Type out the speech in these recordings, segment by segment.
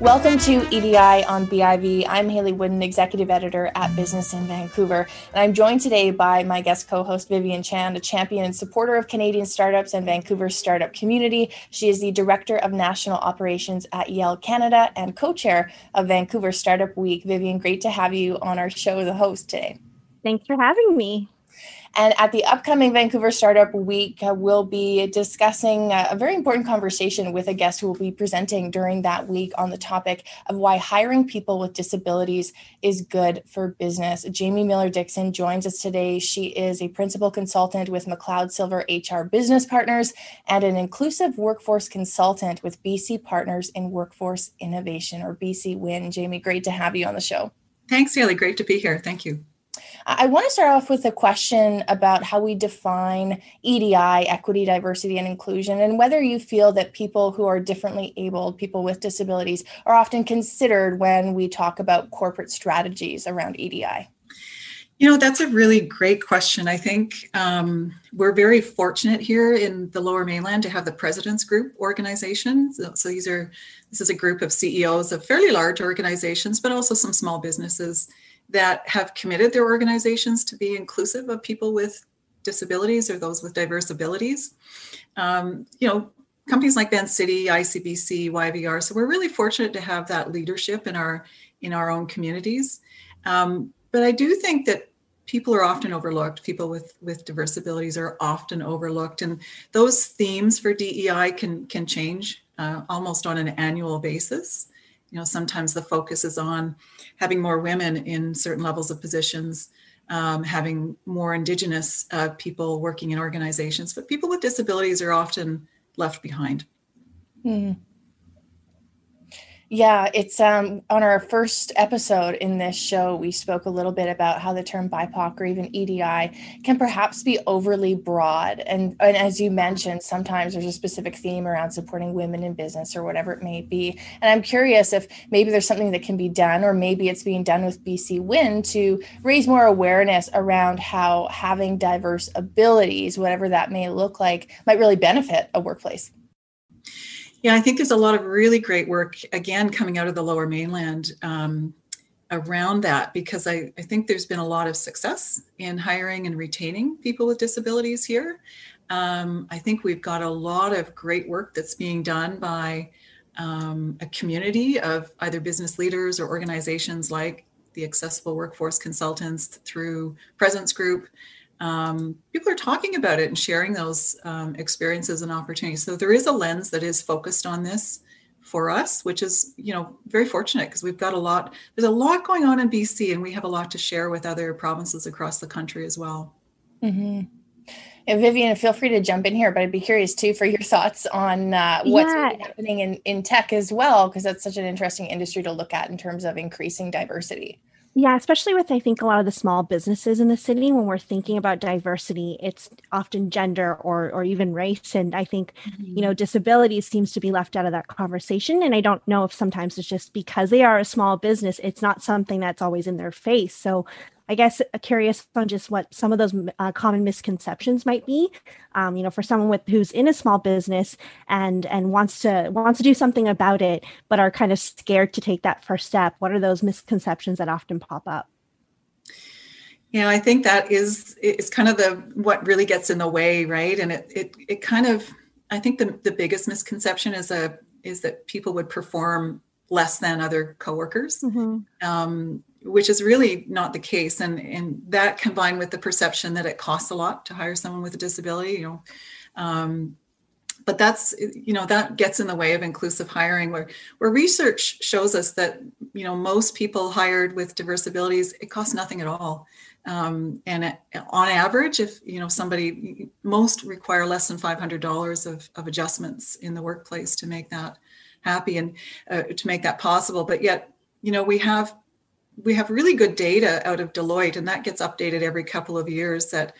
Welcome to EDI on BIV. I'm Haley Wooden, Executive Editor at Business in Vancouver, and I'm joined today by my guest co-host Vivian Chan, a champion and supporter of Canadian startups and Vancouver's startup community. She is the Director of National Operations at Yale Canada and co-chair of Vancouver Startup Week. Vivian, great to have you on our show as a host today. Thanks for having me. And at the upcoming Vancouver Startup Week, we'll be discussing a very important conversation with a guest who will be presenting during that week on the topic of why hiring people with disabilities is good for business. Jamie Miller-Dixon joins us today. She is a principal consultant with McLeod Silver HR Business Partners and an inclusive workforce consultant with BC Partners in Workforce Innovation, or BC WIN. Jamie, great to have you on the show. Thanks, Haley. Great to be here. Thank you. I want to start off with a question about how we define EDI, equity, diversity, and inclusion, and whether you feel that people who are differently abled, people with disabilities, are often considered when we talk about corporate strategies around EDI. You know, that's a really great question. I think we're very fortunate here in the Lower Mainland to have the Presence Group organization. So this is a group of CEOs of fairly large organizations, but also some small businesses that have committed their organizations to be inclusive of people with disabilities or those with diverse abilities. You know, companies like Vancity, ICBC, YVR. So we're really fortunate to have that leadership in our own communities. But I do think that people are often overlooked. People with diverse abilities are often overlooked, and those themes for DEI can change almost on an annual basis. You know, sometimes the focus is on having more women in certain levels of positions, having more Indigenous people working in organizations, but people with disabilities are often left behind. Mm. Yeah, it's on our first episode in this show, we spoke a little bit about how the term BIPOC or even EDI can perhaps be overly broad. And as you mentioned, sometimes there's a specific theme around supporting women in business or whatever it may be. And I'm curious if maybe there's something that can be done, or maybe it's being done with BC WIN to raise more awareness around how having diverse abilities, whatever that may look like, might really benefit a workplace. Yeah, I think there's a lot of really great work, again, coming out of the Lower Mainland around that, because I think there's been a lot of success in hiring and retaining people with disabilities here. I think we've got a lot of great work that's being done by a community of either business leaders or organizations like the Accessible Workforce Consultants through Presence Group. People are talking about it and sharing those experiences and opportunities. So there is a lens that is focused on this for us, which is, you know, very fortunate, because we've got there's a lot going on in BC, and we have a lot to share with other provinces across the country as well. Mm-hmm. And Vivian, feel free to jump in here, but I'd be curious too for your thoughts on what's really happening in tech as well, because that's such an interesting industry to look at in terms of increasing diversity. Yeah, especially with, I think, a lot of the small businesses in the city, when we're thinking about diversity, it's often gender or even race. And I think, you know, disability seems to be left out of that conversation. And I don't know if sometimes it's just because they are a small business, it's not something that's always in their face. So I guess curious on just what some of those common misconceptions might be, you know, for someone who's in a small business and wants to do something about it, but are kind of scared to take that first step. What are those misconceptions that often pop up? Yeah, I think that is kind of what really gets in the way, right? And it kind of, I think the biggest misconception is that people would perform less than other coworkers. Mm-hmm. Which is really not the case. And that, combined with the perception that it costs a lot to hire someone with a disability, you know, but that's, you know, that gets in the way of inclusive hiring, where research shows us that, you know, most people hired with diverse abilities, it costs nothing at all. And on average, if, you know, most require less than $500 of adjustments in the workplace to make that happy and to make that possible. But yet, you know, we have really good data out of Deloitte, and that gets updated every couple of years, that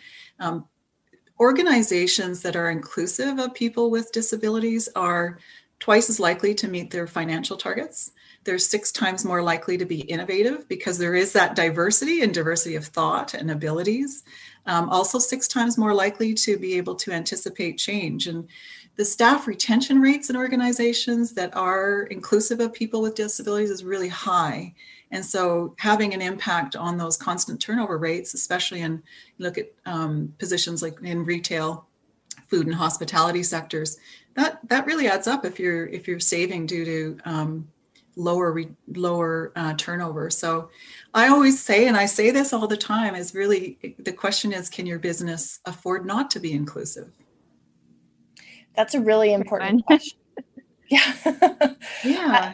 organizations that are inclusive of people with disabilities are twice as likely to meet their financial targets. they're 6 times more likely to be innovative because there is that diversity and diversity of thought and abilities. Also 6 times more likely to be able to anticipate change. And the staff retention rates in organizations that are inclusive of people with disabilities is really high. And so having an impact on those constant turnover rates, especially in, look at positions like in retail, food and hospitality sectors, that really adds up if you're saving due to lower turnover. So I always say, and I say this all the time, is really the question is, can your business afford not to be inclusive? That's a really important question. Yeah. Yeah.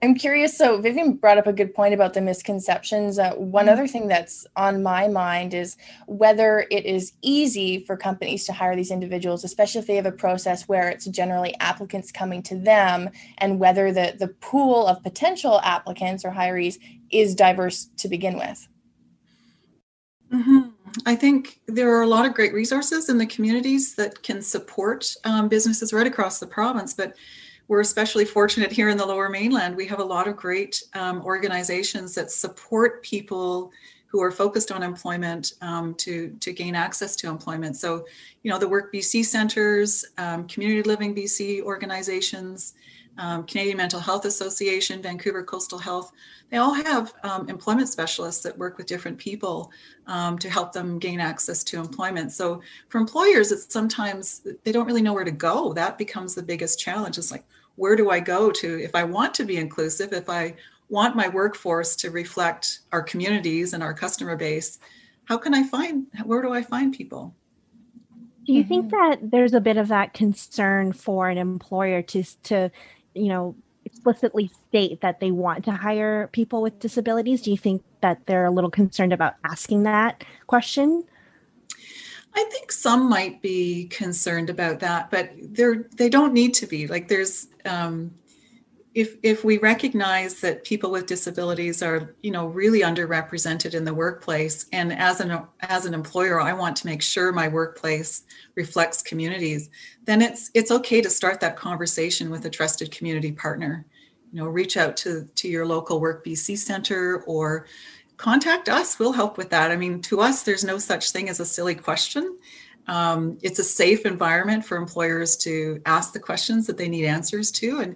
I'm curious. So Vivian brought up a good point about the misconceptions. One mm-hmm. other thing that's on my mind is whether it is easy for companies to hire these individuals, especially if they have a process where it's generally applicants coming to them, and whether the pool of potential applicants or hirees is diverse to begin with. Mm-hmm. I think there are a lot of great resources in the communities that can support businesses right across the province, but we're especially fortunate here in the Lower Mainland. We have a lot of great organizations that support people who are focused on employment to gain access to employment. So, you know, the Work BC centers, Community Living BC organizations, Canadian Mental Health Association, Vancouver Coastal Health, they all have employment specialists that work with different people to help them gain access to employment. So for employers, it's sometimes they don't really know where to go. That becomes the biggest challenge. It's like, where do I go to if I want to be inclusive, if I want my workforce to reflect our communities and our customer base, where do I find people? Do you think that there's a bit of that concern for an employer to you know, explicitly state that they want to hire people with disabilities? Do you think that they're a little concerned about asking that question? I think some might be concerned about that, but they don't need to be. Like there's, if we recognize that people with disabilities are, you know, really underrepresented in the workplace, and as an employer, I want to make sure my workplace reflects communities, then it's okay to start that conversation with a trusted community partner. You know, reach out to your local Work BC center or contact us. We'll help with that. I mean, to us, there's no such thing as a silly question. It's a safe environment for employers to ask the questions that they need answers to,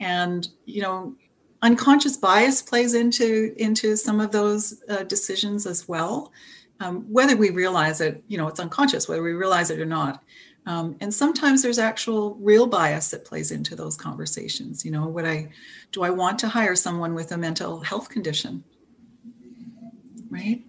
and you know, unconscious bias plays into some of those decisions as well, whether we realize it. You know, it's unconscious whether we realize it or not. And sometimes there's actual real bias that plays into those conversations. You know, do I want to hire someone with a mental health condition? Right.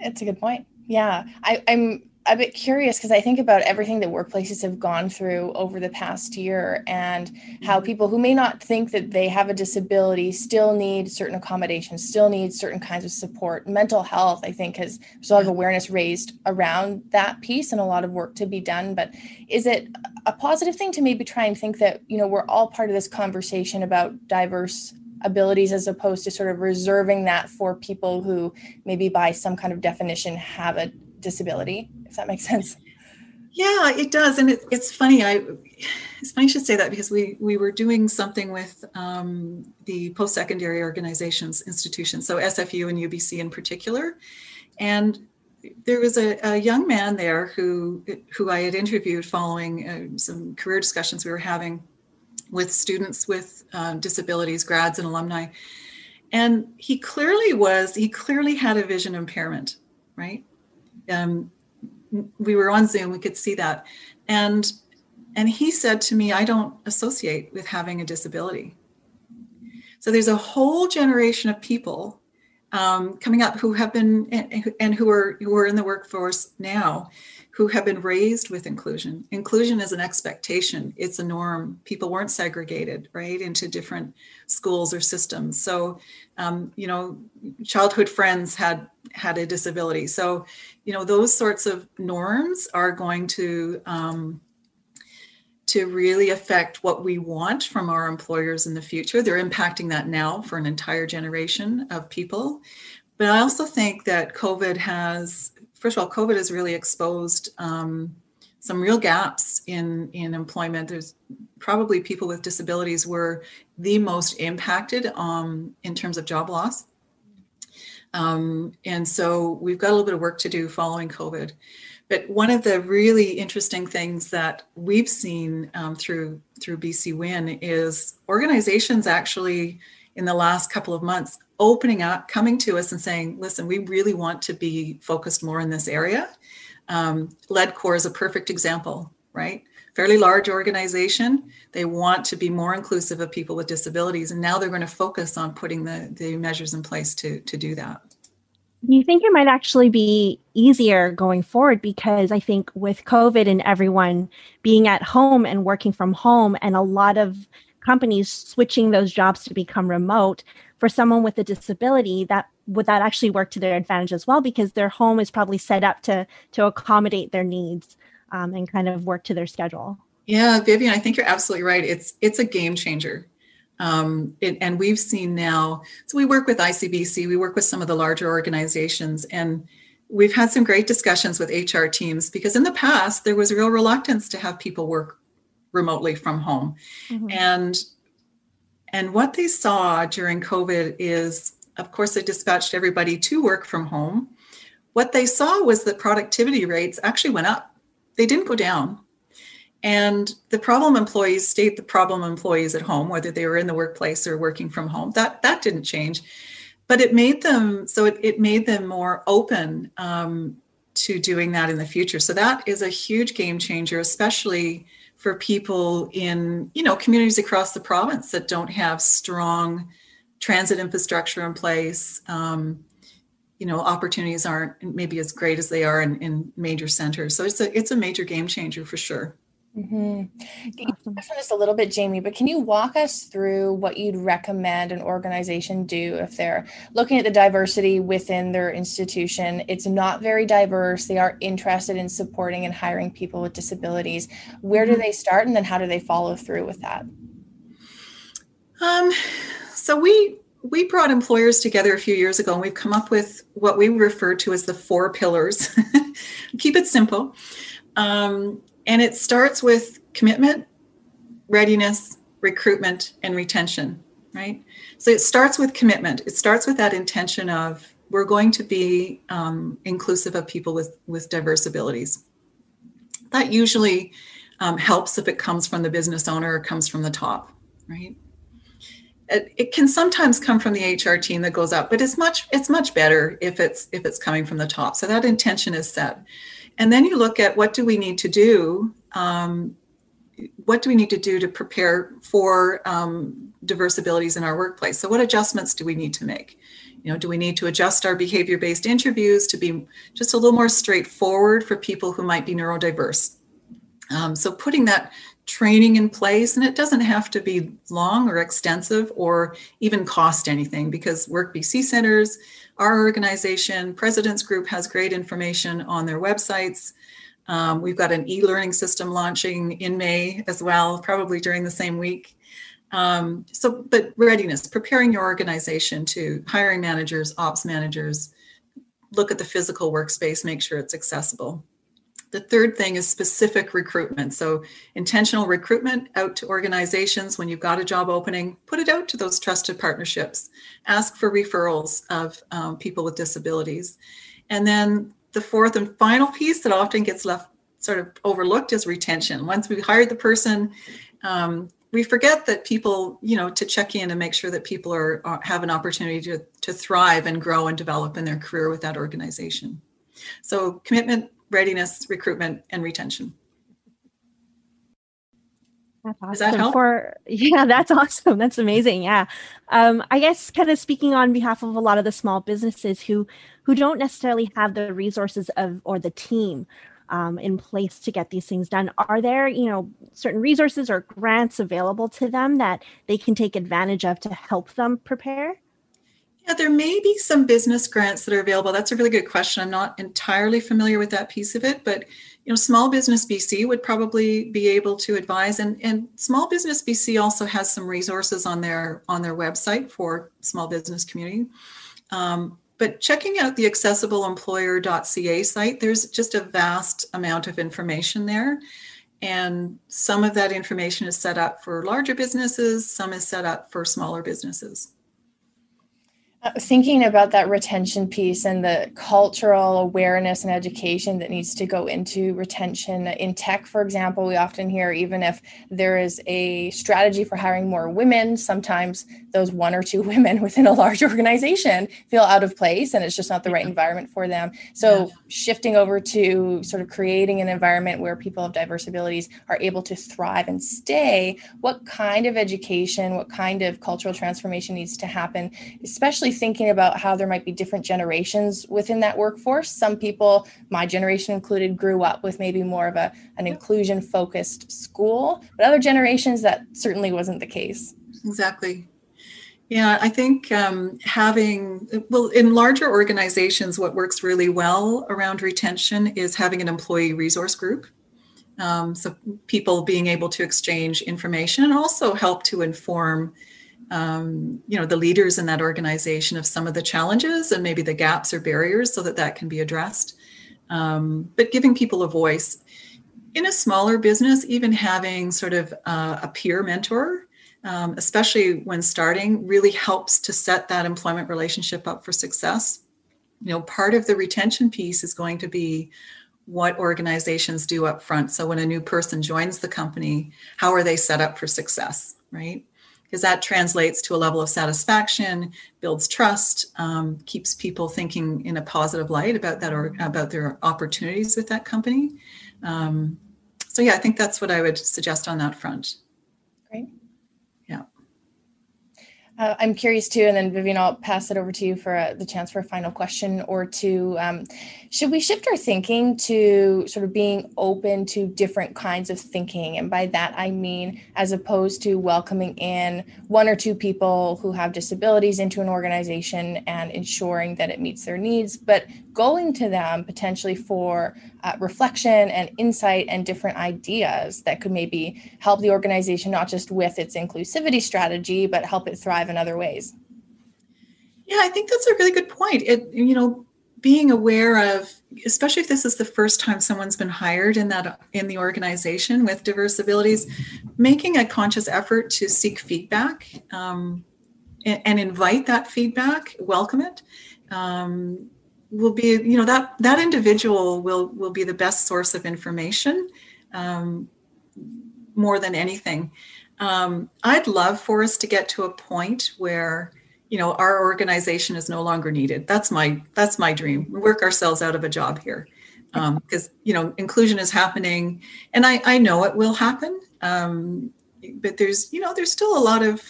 That's a good point. Yeah, I'm a bit curious because I think about everything that workplaces have gone through over the past year and how people who may not think that they have a disability still need certain accommodations, still need certain kinds of support. Mental health, I think, has a lot of awareness raised around that piece and a lot of work to be done. But is it a positive thing to maybe try and think that, you know, we're all part of this conversation about diverse abilities as opposed to sort of reserving that for people who maybe by some kind of definition have a disability, if that makes sense? Yeah, it does. And it's funny. It's funny you should say that because we were doing something with the post-secondary organizations institutions, so SFU and UBC in particular. And there was a young man there who I had interviewed following some career discussions we were having with students with disabilities, grads and alumni. And he clearly had a vision impairment, right? We were on Zoom, we could see that. And he said to me, I don't associate with having a disability. So there's a whole generation of people coming up who have been, and who are in the workforce now, who have been raised with inclusion. Inclusion is an expectation. It's a norm. People weren't segregated, right, into different schools or systems. So, you know, childhood friends had a disability. So, you know, those sorts of norms are going to really affect what we want from our employers in the future. They're impacting that now for an entire generation of people. But I also think that COVID has really exposed some real gaps in employment. There's probably people with disabilities were the most impacted in terms of job loss. And so we've got a little bit of work to do following COVID. But one of the really interesting things that we've seen through BC WIN is organizations actually in the last couple of months opening up, coming to us and saying, listen, we really want to be focused more in this area. Leadcore is a perfect example, right? Fairly large organization. They want to be more inclusive of people with disabilities. And now they're going to focus on putting the measures in place to do that. You think it might actually be easier going forward, because I think with COVID and everyone being at home and working from home and a lot of companies switching those jobs to become remote, for someone with a disability, that would that actually work to their advantage as well, because their home is probably set up to accommodate their needs and kind of work to their schedule. Yeah, Vivian, I think you're absolutely right. It's a game changer. And we've seen now, so we work with ICBC, we work with some of the larger organizations, and we've had some great discussions with HR teams, because in the past, there was real reluctance to have people work remotely from home. Mm-hmm. And what they saw during COVID is, of course, they dispatched everybody to work from home. What they saw was the productivity rates actually went up. They didn't go down. And the problem employees stayed the problem employees at home, whether they were in the workplace or working from home. That didn't change. But it made them, so it made them more open to doing that in the future. So that is a huge game changer, especially for people in, you know, communities across the province that don't have strong transit infrastructure in place. You know, opportunities aren't maybe as great as they are in major centers. So it's a major game changer for sure. Mm-hmm. You touched on this a little bit, Jamie, but can you walk us through what you'd recommend an organization do if they're looking at the diversity within their institution? It's not very diverse. They are interested in supporting and hiring people with disabilities. Where do they start, and then how do they follow through with that? So we brought employers together a few years ago, and we've come up with what we refer to as the 4 pillars. Keep it simple. And it starts with commitment, readiness, recruitment, and retention, right? So it starts with commitment. It starts with that intention of we're going to be inclusive of people with diverse abilities. That usually helps if it comes from the business owner or comes from the top, right? It can sometimes come from the HR team that goes up, but it's much better if it's coming from the top. So that intention is set. And then you look at what do we need to do? What do we need to do to prepare for diverse abilities in our workplace? So what adjustments do we need to make? You know, do we need to adjust our behavior-based interviews to be just a little more straightforward for people who might be neurodiverse? So putting that training in place, and it doesn't have to be long or extensive or even cost anything, because Work BC centers, our organization, Presence Group, has great information on their websites. We've got an e-learning system launching in May as well, probably during the same week. But readiness, preparing your organization to hiring managers, ops managers, look at the physical workspace, make sure it's accessible. The third thing is specific recruitment. So intentional recruitment out to organizations. When you've got a job opening, put it out to those trusted partnerships. Ask for referrals of people with disabilities. And then the fourth and final piece that often gets left sort of overlooked is retention. Once we've hired the person, we forget that people, you know, to check in and make sure that people are have an opportunity to thrive and grow and develop in their career with that organization. So commitment, readiness, recruitment, and retention. That's awesome. Does that help? Yeah, that's awesome. That's amazing. Yeah. I guess kind of speaking on behalf of a lot of the small businesses who don't necessarily have the resources of or the team in place to get these things done, are there, you know, certain resources or grants available to them that they can take advantage of to help them prepare? Yeah, there may be some business grants that are available. That's a really good question. I'm not entirely familiar with that piece of it, but you know, Small Business BC would probably be able to advise, and Small Business BC also has some resources on their website for small business community. But checking out the accessibleemployer.ca site, there's just a vast amount of information there. And some of that information is set up for larger businesses, some is set up for smaller businesses. Thinking about that retention piece and the cultural awareness and education that needs to go into retention in tech, for example, we often hear even if there is a strategy for hiring more women, sometimes those one or two women within a large organization feel out of place and it's just not the right environment for them. So shifting over to sort of creating an environment where people of diverse abilities are able to thrive and stay, what kind of education, what kind of cultural transformation needs to happen, especially thinking about how there might be different generations within that workforce. Some people, my generation included, grew up with maybe more of an inclusion focused school, but other generations that certainly wasn't the case. Exactly. Yeah, I think in larger organizations, what works really well around retention is having an employee resource group. So people being able to exchange information and also help to inform the leaders in that organization of some of the challenges and maybe the gaps or barriers so that can be addressed. But giving people a voice. In a smaller business, even having sort of a peer mentor, especially when starting, really helps to set that employment relationship up for success. You know, part of the retention piece is going to be what organizations do up front. So when a new person joins the company, how are they set up for success, right? Because that translates to a level of satisfaction, builds trust, keeps people thinking in a positive light about that or about their opportunities with that company. I think that's what I would suggest on that front. Great. Yeah. I'm curious too, and then Vivian, I'll pass it over to you for the chance for a final question or two. Should we shift our thinking to sort of being open to different kinds of thinking? And by that, I mean, as opposed to welcoming in one or two people who have disabilities into an organization and ensuring that it meets their needs, but going to them potentially for reflection and insight and different ideas that could maybe help the organization, not just with its inclusivity strategy, but help it thrive in other ways. Yeah, I think that's a really good point. Being aware of, especially if this is the first time someone's been hired in the organization with diverse abilities, making a conscious effort to seek feedback and invite that feedback, welcome it, will be, that individual will be the best source of information more than anything. I'd love for us to get to a point where, our organization is no longer needed. That's my dream. We work ourselves out of a job here because, inclusion is happening and I know it will happen. But there's still a lot of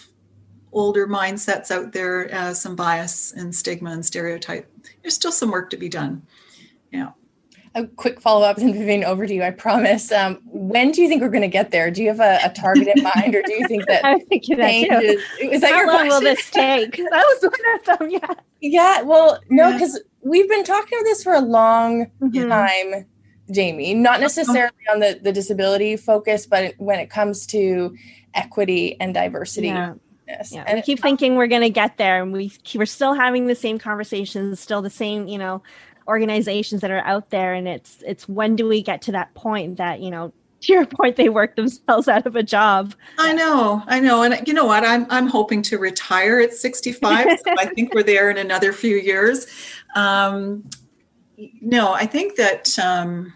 older mindsets out there, some bias and stigma and stereotype. There's still some work to be done. Yeah. A quick follow-up and Vivian, over to you, I promise. When do you think we're going to get there? Do you have a target in mind or do you think that changes? How long will this take? That was one of them, yeah. Yeah, well, no, because we've been talking about this for a long time, Jamie, not necessarily on the disability focus, but when it comes to equity and diversity. Yeah. Yeah, and we keep thinking we're going to get there and we're still having the same conversations, still the same, organizations that are out there. And it's when do we get to that point that, to your point, they work themselves out of a job. I know. And you know what, I'm hoping to retire at 65. So I think we're there in another few years. I think that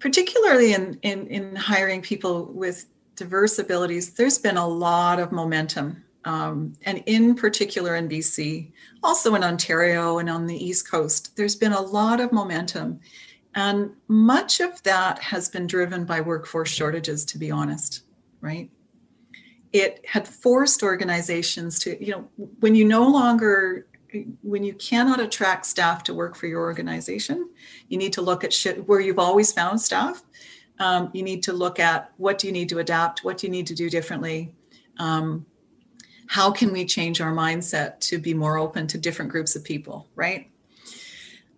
particularly in hiring people with diverse abilities, there's been a lot of momentum. And in particular in BC, also in Ontario and on the East Coast, there's been a lot of momentum. And much of that has been driven by workforce shortages, to be honest, right? It had forced organizations to, when you cannot attract staff to work for your organization, you need to look at where you've always found staff. You need to look at what do you need to adapt? What do you need to do differently? How can we change our mindset to be more open to different groups of people, right?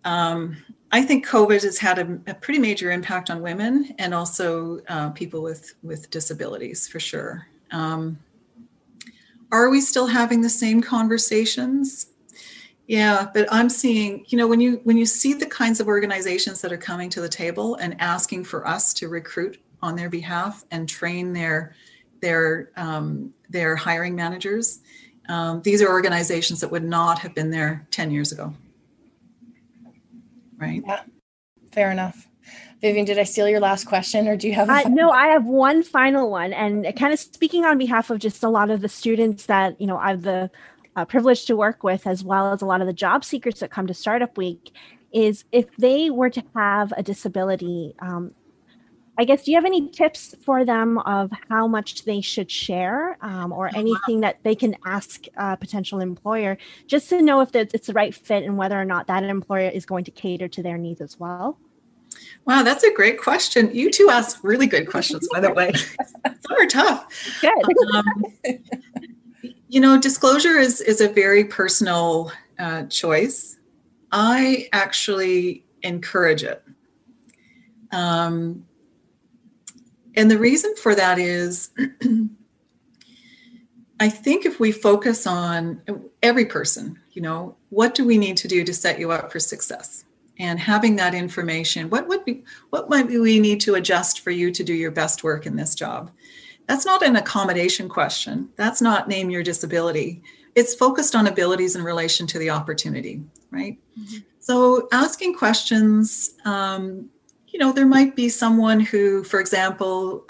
I think COVID has had a pretty major impact on women and also people with disabilities, for sure. Are we still having the same conversations? Yeah, but I'm seeing, you know, when you see the kinds of organizations that are coming to the table and asking for us to recruit on their behalf and train their hiring managers, these are organizations that would not have been there 10 years ago. Right? Yeah, fair enough. Vivian, did I steal your last question, or do you have? No, I have one final one, and kind of speaking on behalf of just a lot of the students that, you know, I have the privilege to work with, as well as a lot of the job seekers that come to Startup Week, is if they were to have a disability, I guess, do you have any tips for them of how much they should share or anything that they can ask a potential employer, just to know if it's the right fit and whether or not that employer is going to cater to their needs as well? Wow, that's a great question. You two ask really good questions, by the way. Some are tough. Good. You know, disclosure is a very personal choice. I actually encourage it. And the reason for that is, I think if we focus on every person, you know, what do we need to do to set you up for success? And having that information, what might we need to adjust for you to do your best work in this job? That's not an accommodation question. That's not name your disability. It's focused on abilities in relation to the opportunity, right? Mm-hmm. So asking questions, you know, there might be someone who, for example,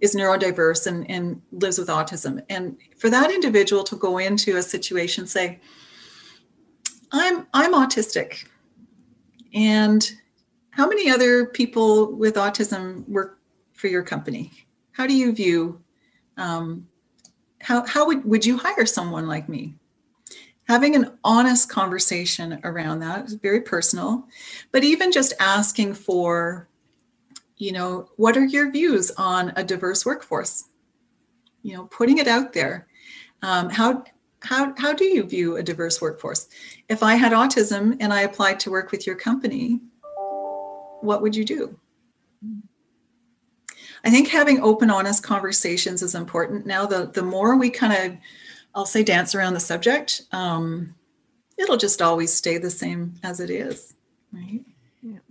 is neurodiverse and lives with autism. And for that individual to go into a situation, say, I'm autistic. And how many other people with autism work for your company? How do you view, how would you hire someone like me? Having an honest conversation around that is very personal, but even just asking for, you know, what are your views on a diverse workforce? You know, putting it out there. How do you view a diverse workforce? If I had autism and I applied to work with your company, what would you do? I think having open, honest conversations is important. Now, the more we kind of, I'll say, dance around the subject, it'll just always stay the same as it is, right?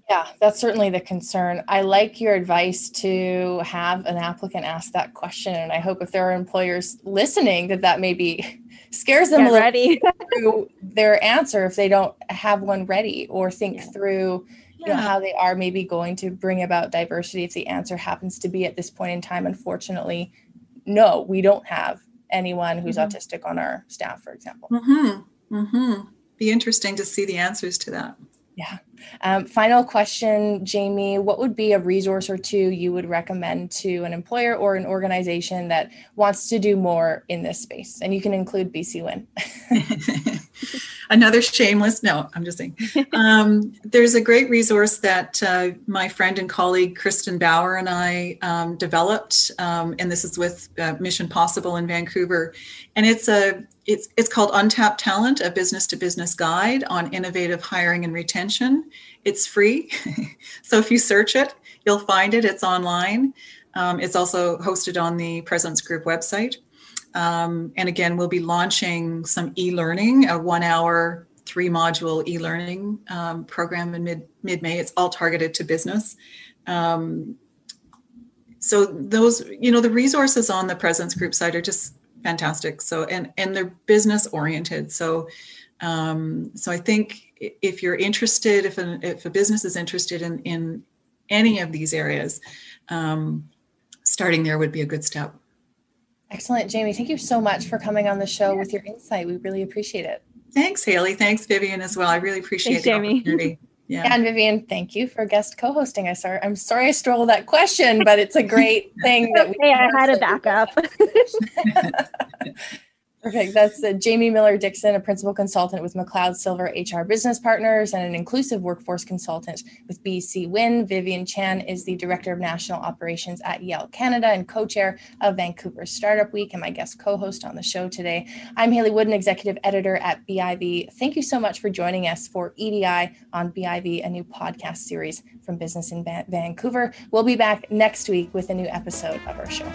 Yeah, that's certainly the concern. I like your advice to have an applicant ask that question, and I hope if there are employers listening that maybe scares them already through their answer if they don't have one ready, or think through you know, how they are maybe going to bring about diversity if the answer happens to be at this point in time, unfortunately, no, we don't have anyone who's autistic on our staff, for example. Be interesting to see the answers to that. Yeah. Final question, Jamie, what would be a resource or two you would recommend to an employer or an organization that wants to do more in this space? And you can include BCWIN. Another shameless, no, I'm just saying. There's a great resource that my friend and colleague, Kristen Bauer, and I developed, and this is with Mission Possible in Vancouver. And it's called Untapped Talent: A Business to Business Guide on Innovative Hiring and Retention. It's free. So if you search it, you'll find it. It's online. It's also hosted on the Presence Group website. And again, we'll be launching some e-learning, a 1-hour, 3-module e-learning program in mid-May. It's all targeted to business. So those, you know, the resources on the Presence Group site are just fantastic. So, and they're business oriented. So, so I think if you're interested, if a business is interested in any of these areas, starting there would be a good step. Excellent. Jamie, thank you so much for coming on the show with your insight. We really appreciate it. Thanks, Haley. Thanks, Vivian, as well. I really appreciate the opportunity. Yeah. And Vivian, thank you for guest co-hosting. I'm sorry I stole that question, but it's a great thing that we I had a backup. Perfect. That's Jamie Miller-Dixon, a principal consultant with McLeod Silver HR Business Partners and an inclusive workforce consultant with BCWIN. Vivian Chan is the Director of National Operations at Yale Canada and co-chair of Vancouver Startup Week, and my guest co-host on the show today. I'm Haley Wooden, Executive Editor at BIV. Thank you so much for joining us for EDI on BIV, a new podcast series from Business in Vancouver. We'll be back next week with a new episode of our show.